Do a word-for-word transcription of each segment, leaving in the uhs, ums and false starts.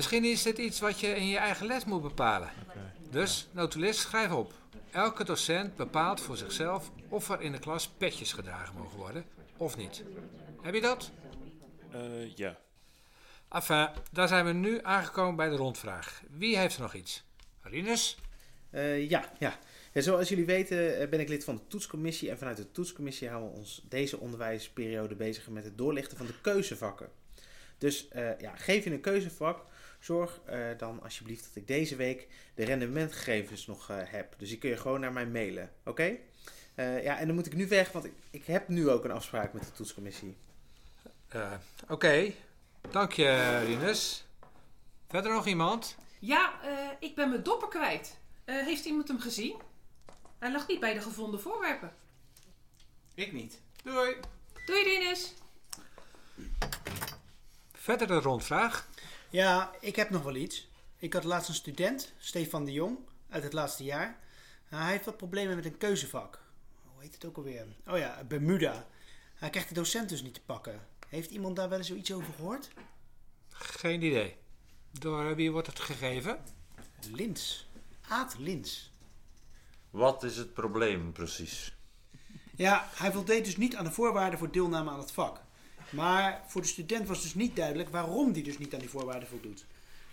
Misschien is dit iets wat je in je eigen les moet bepalen. Okay. Dus, notulist, schrijf op. Elke docent bepaalt voor zichzelf of er in de klas petjes gedragen mogen worden of niet. Heb je dat? Uh, ja. Enfin, daar zijn we nu aangekomen bij de rondvraag. Wie heeft er nog iets? Rienus? Uh, ja, ja. En zoals jullie weten ben ik lid van de toetscommissie en vanuit de toetscommissie houden we ons deze onderwijsperiode bezig met het doorlichten van de keuzevakken. Dus uh, ja, geef je een keuzevak, zorg uh, dan alsjeblieft dat ik deze week de rendementgegevens nog uh, heb. Dus die kun je gewoon naar mij mailen, oké? Okay? Uh, ja, en dan moet ik nu weg, want ik, ik heb nu ook een afspraak met de toetscommissie. Uh, oké, okay. Dank je Rienus. Verder nog iemand? Ja, uh, ik ben mijn dopper kwijt. Uh, heeft iemand hem gezien? Hij lag niet bij de gevonden voorwerpen. Ik niet. Doei. Doei, Rienus. Verder de rondvraag. Ja, ik heb nog wel iets. Ik had laatst een student, Stefan de Jong, uit het laatste jaar. Uh, hij heeft wat problemen met een keuzevak. Hoe heet het ook alweer? Oh ja, Bermuda. Hij krijgt de docent dus niet te pakken. Heeft iemand daar wel eens zoiets over gehoord? Geen idee. Door wie wordt het gegeven? Lins. Aad Lins. Wat is het probleem precies? Ja, hij voldeed dus niet aan de voorwaarden voor deelname aan het vak. Maar voor de student was dus niet duidelijk waarom hij dus niet aan die voorwaarden voldoet.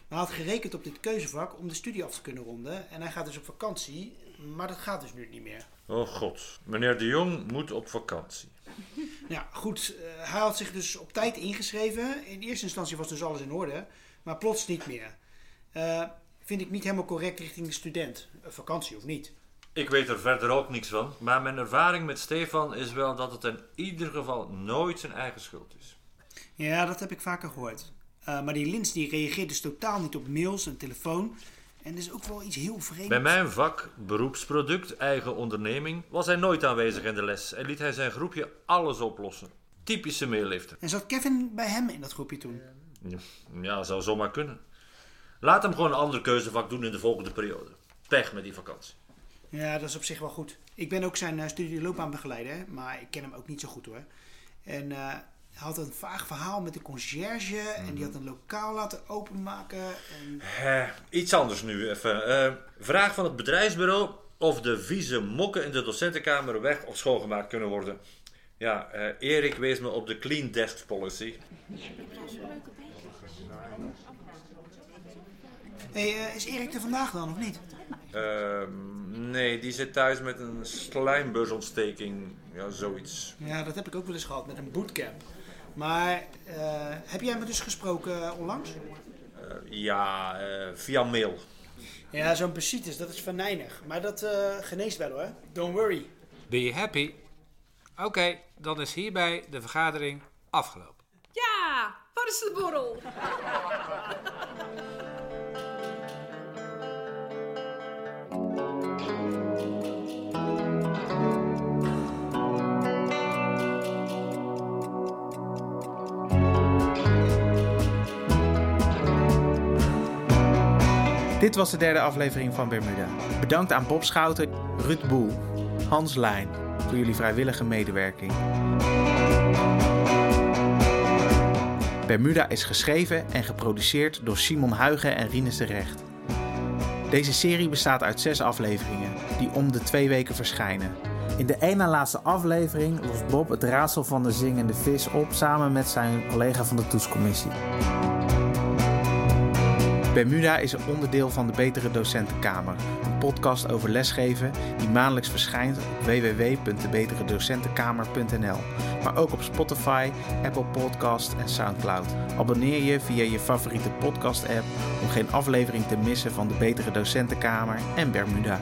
Hij had gerekend op dit keuzevak om de studie af te kunnen ronden. En hij gaat dus op vakantie, maar dat gaat dus nu niet meer. Oh god, meneer de Jong moet op vakantie. Ja, goed. Hij had zich dus op tijd ingeschreven. In eerste instantie was dus alles in orde, maar plots niet meer. Uh, vind ik niet helemaal correct richting de student. Vakantie of niet. Ik weet er verder ook niks van, maar mijn ervaring met Stefan is wel dat het in ieder geval nooit zijn eigen schuld is. Ja, dat heb ik vaker gehoord. Uh, maar die Lins die reageert dus totaal niet op mails en telefoon. En dat is ook wel iets heel vreemds. Bij mijn vak, beroepsproduct, eigen onderneming, was hij nooit aanwezig in de les. En liet hij zijn groepje alles oplossen. Typische meelifter. En zat Kevin bij hem in dat groepje toen? Ja, zou zomaar kunnen. Laat hem gewoon een ander keuzevak doen in de volgende periode. Pech met die vakantie. Ja, dat is op zich wel goed. Ik ben ook zijn uh, studieloopbaanbegeleider, maar ik ken hem ook niet zo goed hoor. En uh, hij had een vaag verhaal met de conciërge mm. en die had een lokaal laten openmaken. En... Uh, iets anders nu even. Uh, vraag van het bedrijfsbureau of de vieze mokken in de docentenkamer weg of schoongemaakt kunnen worden. Ja, uh, Erik wees me op de clean desk policy. Hé, hey, uh, is Erik er vandaag dan of niet? Uh, nee, die zit thuis met een slijmbeursontsteking. Ja, zoiets. Ja, dat heb ik ook wel eens gehad met een bootcamp. Maar uh, heb jij me dus gesproken onlangs? Uh, ja, uh, via mail. Ja, zo'n bursitis, dat is venijnig. Maar dat uh, geneest wel hoor. Don't worry. Be happy. Oké, okay, dan is hierbij de vergadering afgelopen. Ja, waar is de borrel? Dit was de derde aflevering van Bermuda. Bedankt aan Bob Schouten, Ruud Boel, Hans Leijn voor jullie vrijwillige medewerking. Bermuda is geschreven en geproduceerd door Simon Huigen en Rienus de Recht. Deze serie bestaat uit zes afleveringen die om de twee weken verschijnen. In de een na laatste aflevering lost Bob het raadsel van de zingende vis op samen met zijn collega van de toetscommissie. Bermuda is een onderdeel van de Betere Docentenkamer, een podcast over lesgeven die maandelijks verschijnt op w w w punt de betere docentenkamer punt n l, maar ook op Spotify, Apple Podcasts en Soundcloud. Abonneer je via je favoriete podcast-app om geen aflevering te missen van de Betere Docentenkamer en Bermuda.